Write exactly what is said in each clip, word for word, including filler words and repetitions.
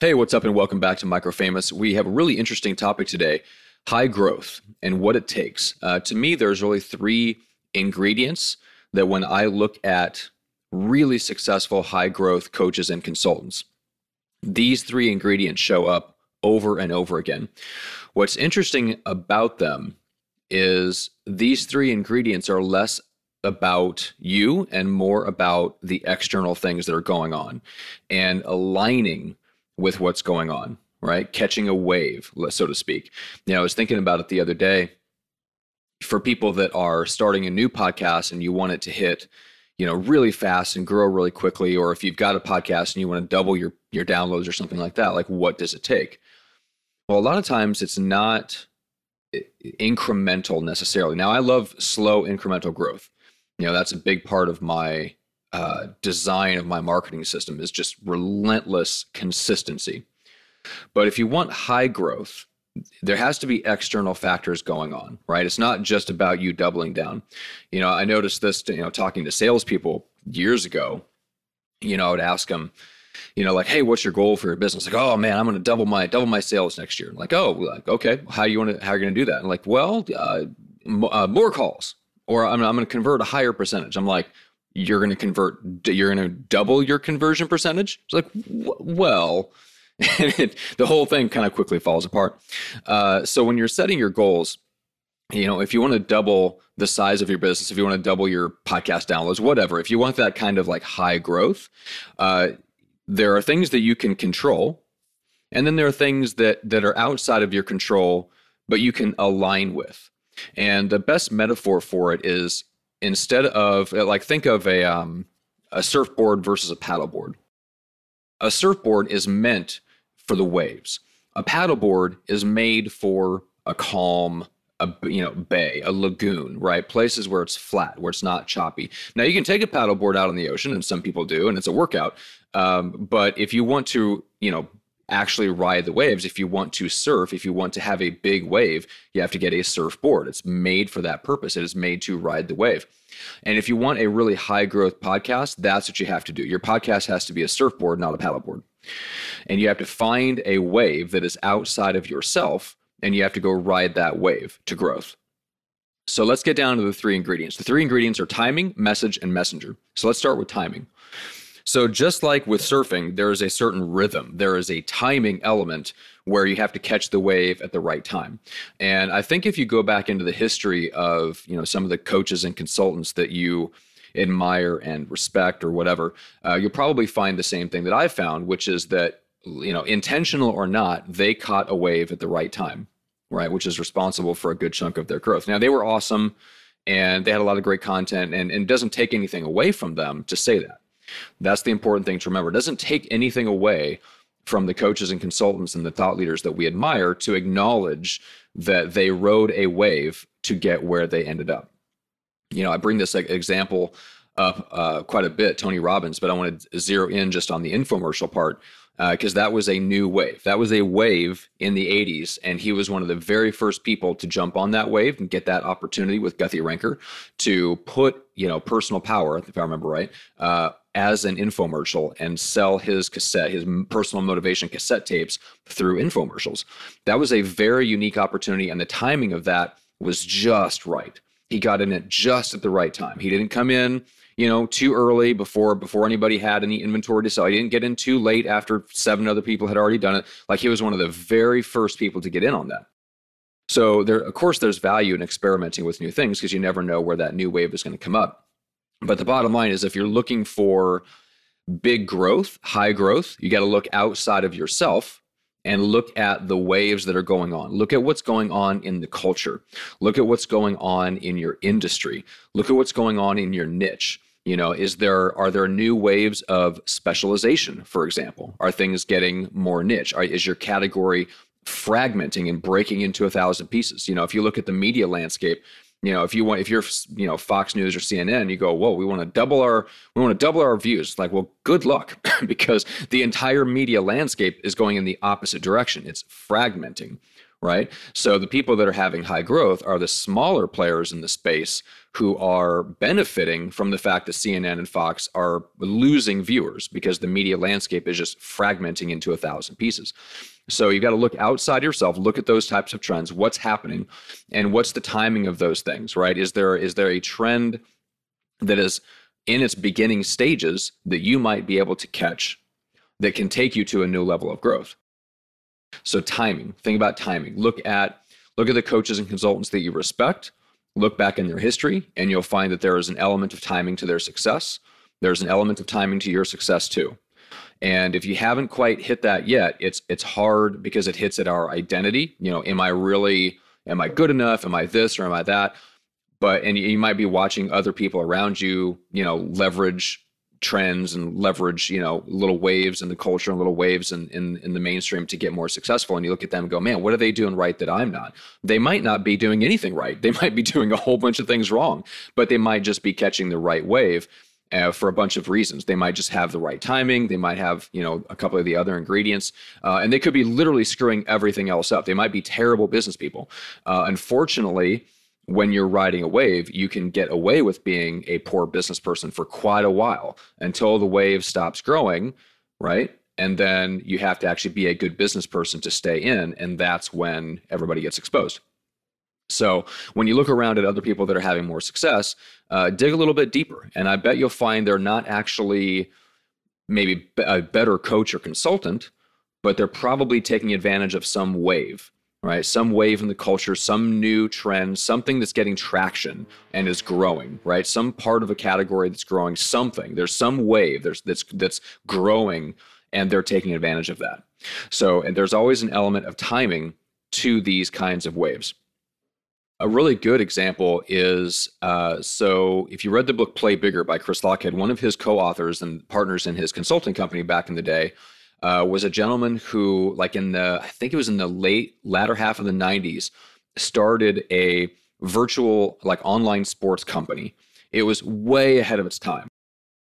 Hey, what's up and welcome back to Microfamous. We have a really interesting topic today, high growth and what it takes. Uh, to me, there's really three ingredients that when I look at really successful high growth coaches and consultants, these three ingredients show up over and over again. What's interesting about them is these three ingredients are less about you and more about the external things that are going on and aligning with what's going on, right? Catching a wave, so to speak. You know, I was thinking about it the other day. For people that are starting a new podcast and you want it to hit, you know, really fast and grow really quickly, or if you've got a podcast and you want to double your, your downloads or something like that, like what does it take? Well, a lot of times it's not incremental necessarily. Now, I love slow incremental growth. You know, that's a big part of my Uh, design of my marketing system is just relentless consistency. But if you want high growth, there has to be external factors going on, right? It's not just about you doubling down. You know, I noticed this, you know, talking to salespeople years ago, you know, I would ask them, you know, like, hey, what's your goal for your business? Like, oh man, I'm going to double my, double my sales next year. Like, oh, like, okay, how you want to, how are you going to do that? And like, well, uh, m- uh, more calls, or I'm, I'm going to convert a higher percentage. I'm like, you're going to convert, you're going to double your conversion percentage? It's like, well, and it, the whole thing kind of quickly falls apart. Uh, so when you're setting your goals, you know, if you want to double the size of your business, if you want to double your podcast downloads, whatever, if you want that kind of like high growth, uh, there are things that you can control. And then there are things that that are outside of your control, but you can align with. And the best metaphor for it is, instead of, like, think of a um, a surfboard versus a paddleboard. A surfboard is meant for the waves. A paddleboard is made for a calm, a, you know, bay, a lagoon, right? Places where it's flat, where it's not choppy. Now, you can take a paddleboard out on the ocean, and some people do, and it's a workout. Um, but if you want to, you know, actually ride the waves, if you want to surf, if you want to have a big wave, you have to get a surfboard. It's made for that purpose. It is made to ride the wave. And if you want a really high growth podcast, that's what you have to do. Your podcast has to be a surfboard, not a paddleboard. And you have to find a wave that is outside of yourself, and you have to go ride that wave to growth. So let's get down to the three ingredients. The three ingredients are timing, message, and messenger. So let's start with timing. So just like with surfing, there is a certain rhythm. There is a timing element where you have to catch the wave at the right time. And I think if you go back into the history of, you know, some of the coaches and consultants that you admire and respect or whatever, uh, you'll probably find the same thing that I found, which is that, you know, intentional or not, they caught a wave at the right time, right? Which is responsible for a good chunk of their growth. Now, they were awesome and they had a lot of great content, and, and it doesn't take anything away from them to say that. That's the important thing to remember. It doesn't take anything away from the coaches and consultants and the thought leaders that we admire to acknowledge that they rode a wave to get where they ended up. You know, I bring this example up uh, quite a bit, Tony Robbins, but I want to zero in just on the infomercial part because uh, that was a new wave. That was a wave in the eighties, and he was one of the very first people to jump on that wave and get that opportunity with Guthy-Renker to put, you know, personal power, if I remember right, uh, as an infomercial and sell his cassette, his personal motivation cassette tapes through infomercials. That was a very unique opportunity, and the timing of that was just right. He got in it just at the right time. He didn't come in, you know, too early before before anybody had any inventory to sell. He didn't get in too late after seven other people had already done it. Like, he was one of the very first people to get in on that. So there, of course, there's value in experimenting with new things because you never know where that new wave is going to come up. But the bottom line is, if you're looking for big growth, high growth, you got to look outside of yourself and look at the waves that are going on. Look at what's going on in the culture. Look at what's going on in your industry. Look at what's going on in your niche. You know, is there, are there new waves of specialization, for example? Are things getting more niche? Are, is your category fragmenting and breaking into a thousand pieces? You know, if you look at the media landscape, you know, if you want, if you're, you know, Fox News or C N N, you go, whoa, we want to double our, we want to double our views. Like, well, good luck, because the entire media landscape is going in the opposite direction. It's fragmenting, right? So the people that are having high growth are the smaller players in the space who are benefiting from the fact that C N N and Fox are losing viewers because the media landscape is just fragmenting into a thousand pieces. So you've got to look outside yourself, look at those types of trends, what's happening, and what's the timing of those things, right? Is there is there a trend that is in its beginning stages that you might be able to catch that can take you to a new level of growth? So timing, think about timing. Look at look at the coaches and consultants that you respect, look back in their history, and you'll find that there is an element of timing to their success. There's an element of timing to your success too. And if you haven't quite hit that yet, it's it's hard because it hits at our identity. You know, am I really, am I good enough? Am I this or am I that? But, and you might be watching other people around you, you know, leverage trends and leverage, you know, little waves in the culture and little waves in, in, in the mainstream to get more successful. And you look at them and go, man, what are they doing right that I'm not? They might not be doing anything right. They might be doing a whole bunch of things wrong, but they might just be catching the right wave uh, for a bunch of reasons. They might just have the right timing. They might have, you know, a couple of the other ingredients, uh, and they could be literally screwing everything else up. They might be terrible business people. Uh, unfortunately, when you're riding a wave, you can get away with being a poor business person for quite a while until the wave stops growing, right? And then you have to actually be a good business person to stay in, and that's when everybody gets exposed. So when you look around at other people that are having more success, uh, dig a little bit deeper, and I bet you'll find they're not actually maybe a better coach or consultant, but they're probably taking advantage of some wave. Right? Some wave in the culture, some new trend, something that's getting traction and is growing, right? Some part of a category that's growing something. There's some wave there's, that's that's growing, and they're taking advantage of that. So, and there's always an element of timing to these kinds of waves. A really good example is, uh, so if you read the book Play Bigger by Chris Lockhead, one of his co-authors and partners in his consulting company back in the day, Uh, was a gentleman who, like in the, I think it was in the late, latter half of the nineties, started a virtual, like online sports company. It was way ahead of its time.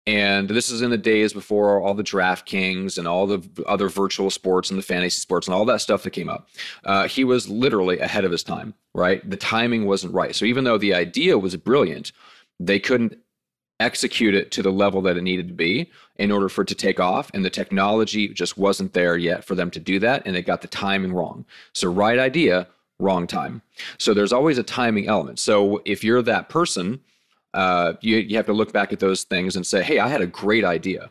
And this is in the days before all the DraftKings and all the other virtual sports and the fantasy sports and all that stuff that came up. Uh, he was literally ahead of his time, right? The timing wasn't right. So even though the idea was brilliant, they couldn't execute it to the level that it needed to be in order for it to take off. And the technology just wasn't there yet for them to do that. And they got the timing wrong. So right idea, wrong time. So there's always a timing element. So if you're that person, uh, you, you have to look back at those things and say, hey, I had a great idea.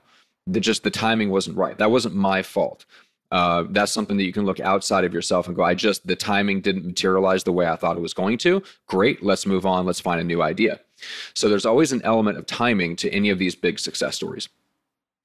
The, just the timing wasn't right. That wasn't my fault. Uh, that's something that you can look outside of yourself and go, I just, the timing didn't materialize the way I thought it was going to. Great, let's move on. Let's find a new idea. So there's always an element of timing to any of these big success stories.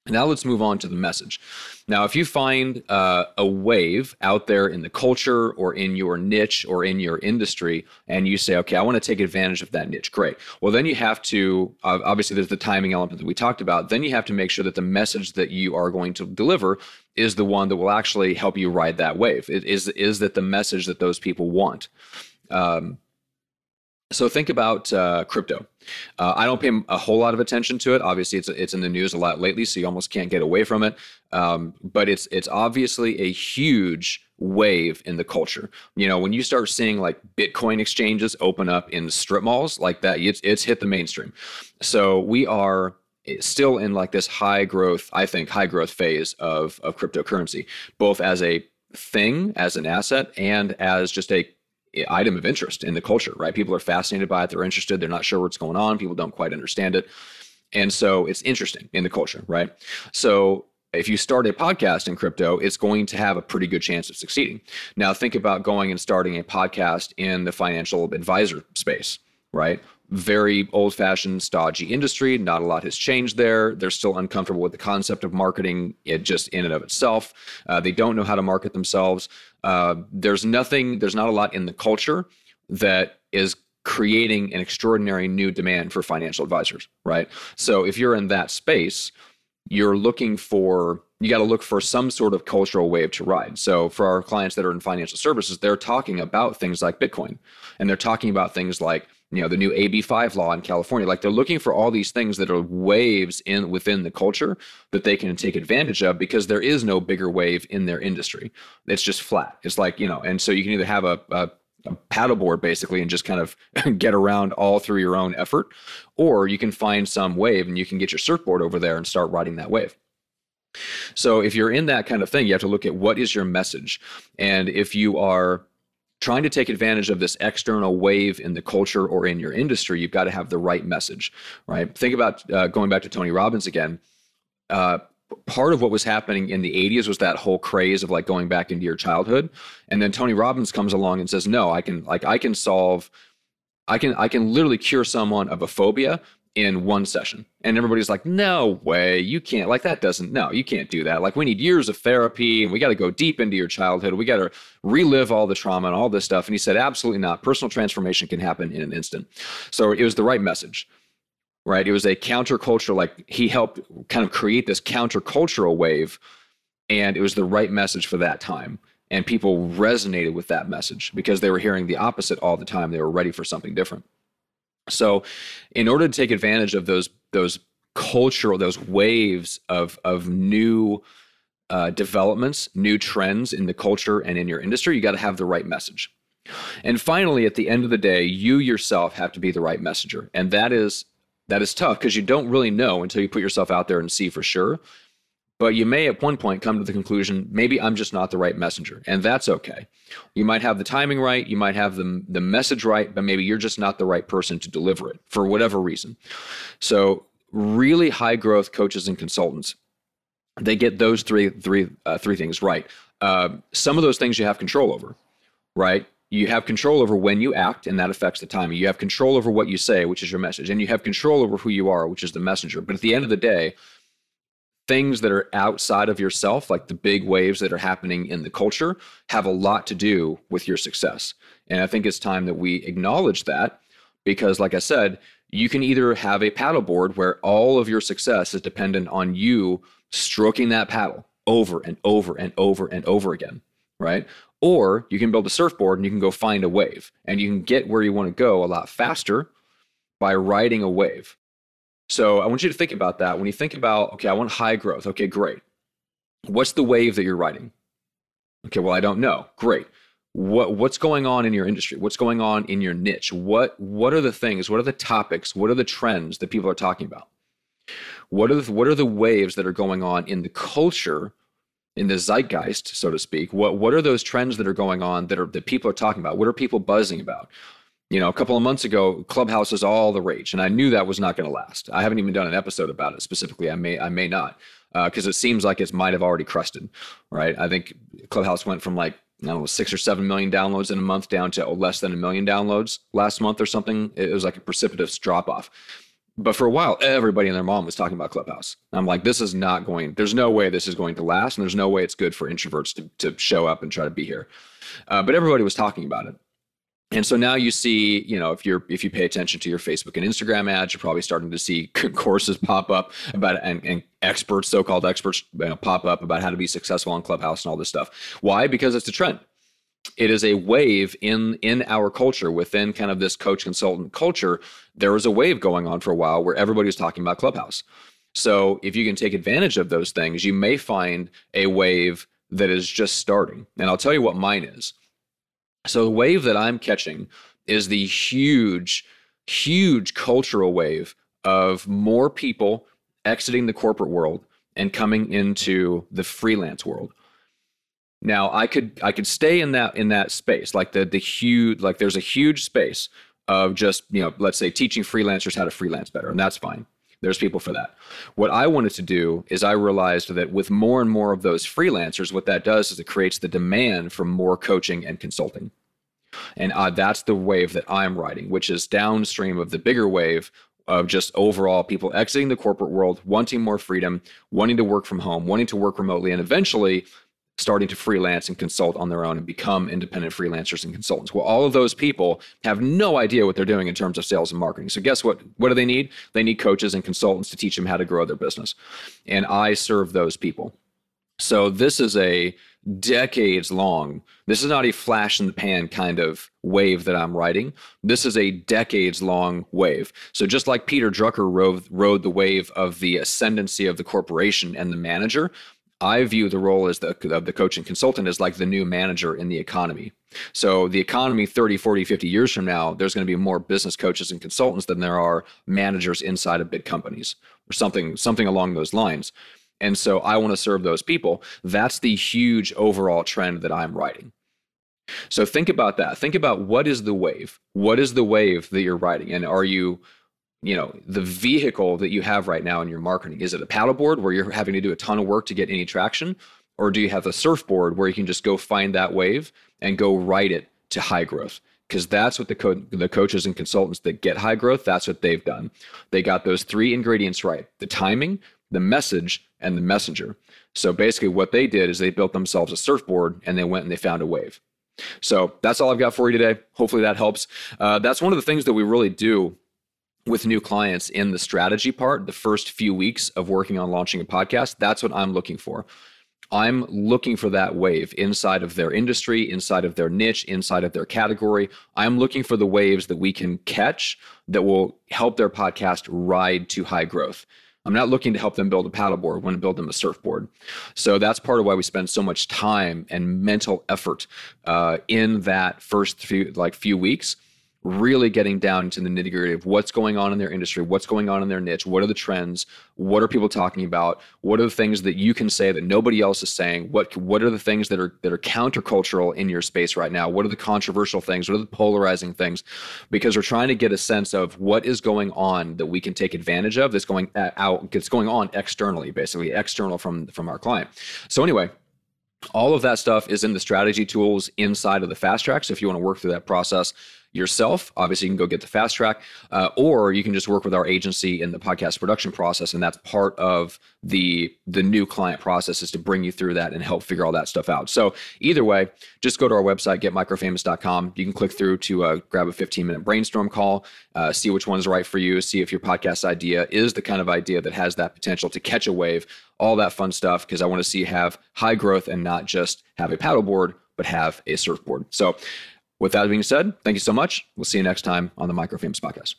Now let's move on to the message. Now, if you find uh, a wave out there in the culture or in your niche or in your industry, and you say, okay, I want to take advantage of that niche, great. Well, then you have to, uh, obviously there's the timing element that we talked about. Then you have to make sure that the message that you are going to deliver is the one that will actually help you ride that wave. It is, is that the message that those people want? Um, So think about uh, crypto. Uh, I don't pay a whole lot of attention to it. Obviously, it's it's in the news a lot lately, so you almost can't get away from it. Um, but it's it's obviously a huge wave in the culture. You know, when you start seeing like Bitcoin exchanges open up in strip malls like that, it's it's hit the mainstream. So we are still in like this high growth, I think, high growth phase of of cryptocurrency, both as a thing, as an asset, and as just a item of interest in the culture, right? People are fascinated by it. They're interested. They're not sure what's going on. People don't quite understand it. And so it's interesting in the culture, right? So if you start a podcast in crypto, it's going to have a pretty good chance of succeeding. Now think about going and starting a podcast in the financial advisor space, right? Very old-fashioned, stodgy industry. Not a lot has changed there. They're still uncomfortable with the concept of marketing, it just in and of itself. Uh, they don't know how to market themselves. Uh, there's nothing, there's not a lot in the culture that is creating an extraordinary new demand for financial advisors, right? So if you're in that space, you're looking for, you got to look for some sort of cultural wave to ride. So for our clients that are in financial services, they're talking about things like Bitcoin, and they're talking about things like you know, the new A B five law in California. Like, they're looking for all these things that are waves in within the culture that they can take advantage of, because there is no bigger wave in their industry. It's just flat. It's like, you know, and so you can either have a, a a paddleboard basically and just kind of get around all through your own effort, or you can find some wave and you can get your surfboard over there and start riding that wave. So if you're in that kind of thing, you have to look at what is your message. And if you are trying to take advantage of this external wave in the culture or in your industry, you've got to have the right message, right? Think about uh, going back to Tony Robbins again. Uh, Part of what was happening in the eighties was that whole craze of like going back into your childhood. And then Tony Robbins comes along and says, no, I can like, I can solve, I can, I can literally cure someone of a phobia in one session. And everybody's like, no way, you can't, like, that doesn't, no, you can't do that. Like, we need years of therapy, and we got to go deep into your childhood. We got to relive all the trauma and all this stuff. And he said, absolutely not. Personal transformation can happen in an instant. So it was the right message. Right? It was a counterculture, like he helped kind of create this countercultural wave, and it was the right message for that time. And people resonated with that message because they were hearing the opposite all the time. They were ready for something different. So in order to take advantage of those, those cultural, those waves of, of new uh, developments, new trends in the culture and in your industry, you got to have the right message. And finally, at the end of the day, you yourself have to be the right messenger. And that is That is tough, because you don't really know until you put yourself out there and see for sure. But you may at one point come to the conclusion, maybe I'm just not the right messenger, and that's okay. You might have the timing right, you might have the, the message right, but maybe you're just not the right person to deliver it for whatever reason. So really high growth coaches and consultants, they get those three, three, uh, three things right. Uh, some of those things you have control over, right? You have control over when you act, and that affects the timing. You have control over what you say, which is your message, and you have control over who you are, which is the messenger. But at the end of the day, things that are outside of yourself, like the big waves that are happening in the culture, have a lot to do with your success. And I think it's time that we acknowledge that, because like I said, you can either have a paddleboard where all of your success is dependent on you stroking that paddle over and over and over and over again, right? Or you can build a surfboard and you can go find a wave, and you can get where you want to go a lot faster by riding a wave. So I want you to think about that. When you think about, okay, I want high growth. Okay, great. What's the wave that you're riding? Okay, well, I don't know. Great. What, what's going on in your industry? What's going on in your niche? What, what are the things? What are the topics? What are the trends that people are talking about? What are the, what are the waves that are going on in the culture, in the zeitgeist, so to speak? What what are those trends that are going on that are that people are talking about? What are people buzzing about? You know, a couple of months ago, Clubhouse was all the rage, and I knew that was not going to last. I haven't even done an episode about it specifically. I may I may not, because uh, it seems like it might have already crested, right? I think Clubhouse went from like, I don't know, six or seven million downloads in a month down to less than a million downloads last month or something. It was like a precipitous drop off. But for a while, everybody and their mom was talking about Clubhouse. I'm like, this is not going, there's no way this is going to last. And there's no way it's good for introverts to, to show up and try to be here. Uh, but everybody was talking about it. And so now you see, you know, if you're, if you pay attention to your Facebook and Instagram ads, you're probably starting to see courses pop up about, and, and experts, so-called experts, you know, pop up about how to be successful on Clubhouse and all this stuff. Why? Because it's a trend. It is a wave in, in our culture, within kind of this coach consultant culture. There was a wave going on for a while where everybody was talking about Clubhouse. So if you can take advantage of those things, you may find a wave that is just starting. And I'll tell you what mine is. So the wave that I'm catching is the huge, huge cultural wave of more people exiting the corporate world and coming into the freelance world. Now, I could I could stay in that in that space, like the the huge, like there's a huge space of just, you know, let's say teaching freelancers how to freelance better, and that's fine. There's people for that. What I wanted to do is I realized that with more and more of those freelancers, what that does is it creates the demand for more coaching and consulting. And uh, that's the wave that I'm riding, which is downstream of the bigger wave of just overall people exiting the corporate world, wanting more freedom, wanting to work from home, wanting to work remotely, and eventually starting to freelance and consult on their own and become independent freelancers and consultants. Well, all of those people have no idea what they're doing in terms of sales and marketing. So guess what? What do they need? They need coaches and consultants to teach them how to grow their business. And I serve those people. So this is a decades long, this is not a flash in the pan kind of wave that I'm riding. This is a decades long wave. So just like Peter Drucker rode, rode the wave of the ascendancy of the corporation and the manager, I view the role as the, of the coach and consultant as like the new manager in the economy. So the economy thirty, forty, fifty years from now, there's going to be more business coaches and consultants than there are managers inside of big companies or something, something along those lines. And so I want to serve those people. That's the huge overall trend that I'm riding. So think about that. Think about what is the wave? What is the wave that you're riding? And are you, you know, the vehicle that you have right now in your marketing? Is it a paddleboard where you're having to do a ton of work to get any traction? Or do you have a surfboard where you can just go find that wave and go ride it to high growth? Because that's what the, co- the coaches and consultants that get high growth, that's what they've done. They got those three ingredients right: the timing, the message, and the messenger. So basically what they did is they built themselves a surfboard and they went and they found a wave. So that's all I've got for you today. Hopefully that helps. Uh, that's one of the things that we really do with new clients in the strategy part, the first few weeks of working on launching a podcast. That's what I'm looking for. I'm looking for that wave inside of their industry, inside of their niche, inside of their category. I'm looking for the waves that we can catch that will help their podcast ride to high growth. I'm not looking to help them build a paddleboard. I want to build them a surfboard. So that's part of why we spend so much time and mental effort uh, in that first few, like few weeks, really getting down into the nitty-gritty of what's going on in their industry, what's going on in their niche, what are the trends, what are people talking about, what are the things that you can say that nobody else is saying, what what are the things that are that are countercultural in your space right now, what are the controversial things, what are the polarizing things, because we're trying to get a sense of what is going on that we can take advantage of that's going out, that's going on externally, basically external from, from our client. So anyway, all of that stuff is in the strategy tools inside of the Fast Track. So if you want to work through that process yourself, obviously you can go get the Fast Track, uh, or you can just work with our agency in the podcast production process. And that's part of the, the new client process, is to bring you through that and help figure all that stuff out. So either way, just go to our website, get microfamous dot com. You can click through to uh, grab a fifteen minute brainstorm call, uh, see which one's right for you, see if your podcast idea is the kind of idea that has that potential to catch a wave, all that fun stuff. Cause I want to see you have high growth and not just have a paddleboard, but have a surfboard. So with that being said, thank you so much. We'll see you next time on the Microfamous Podcast.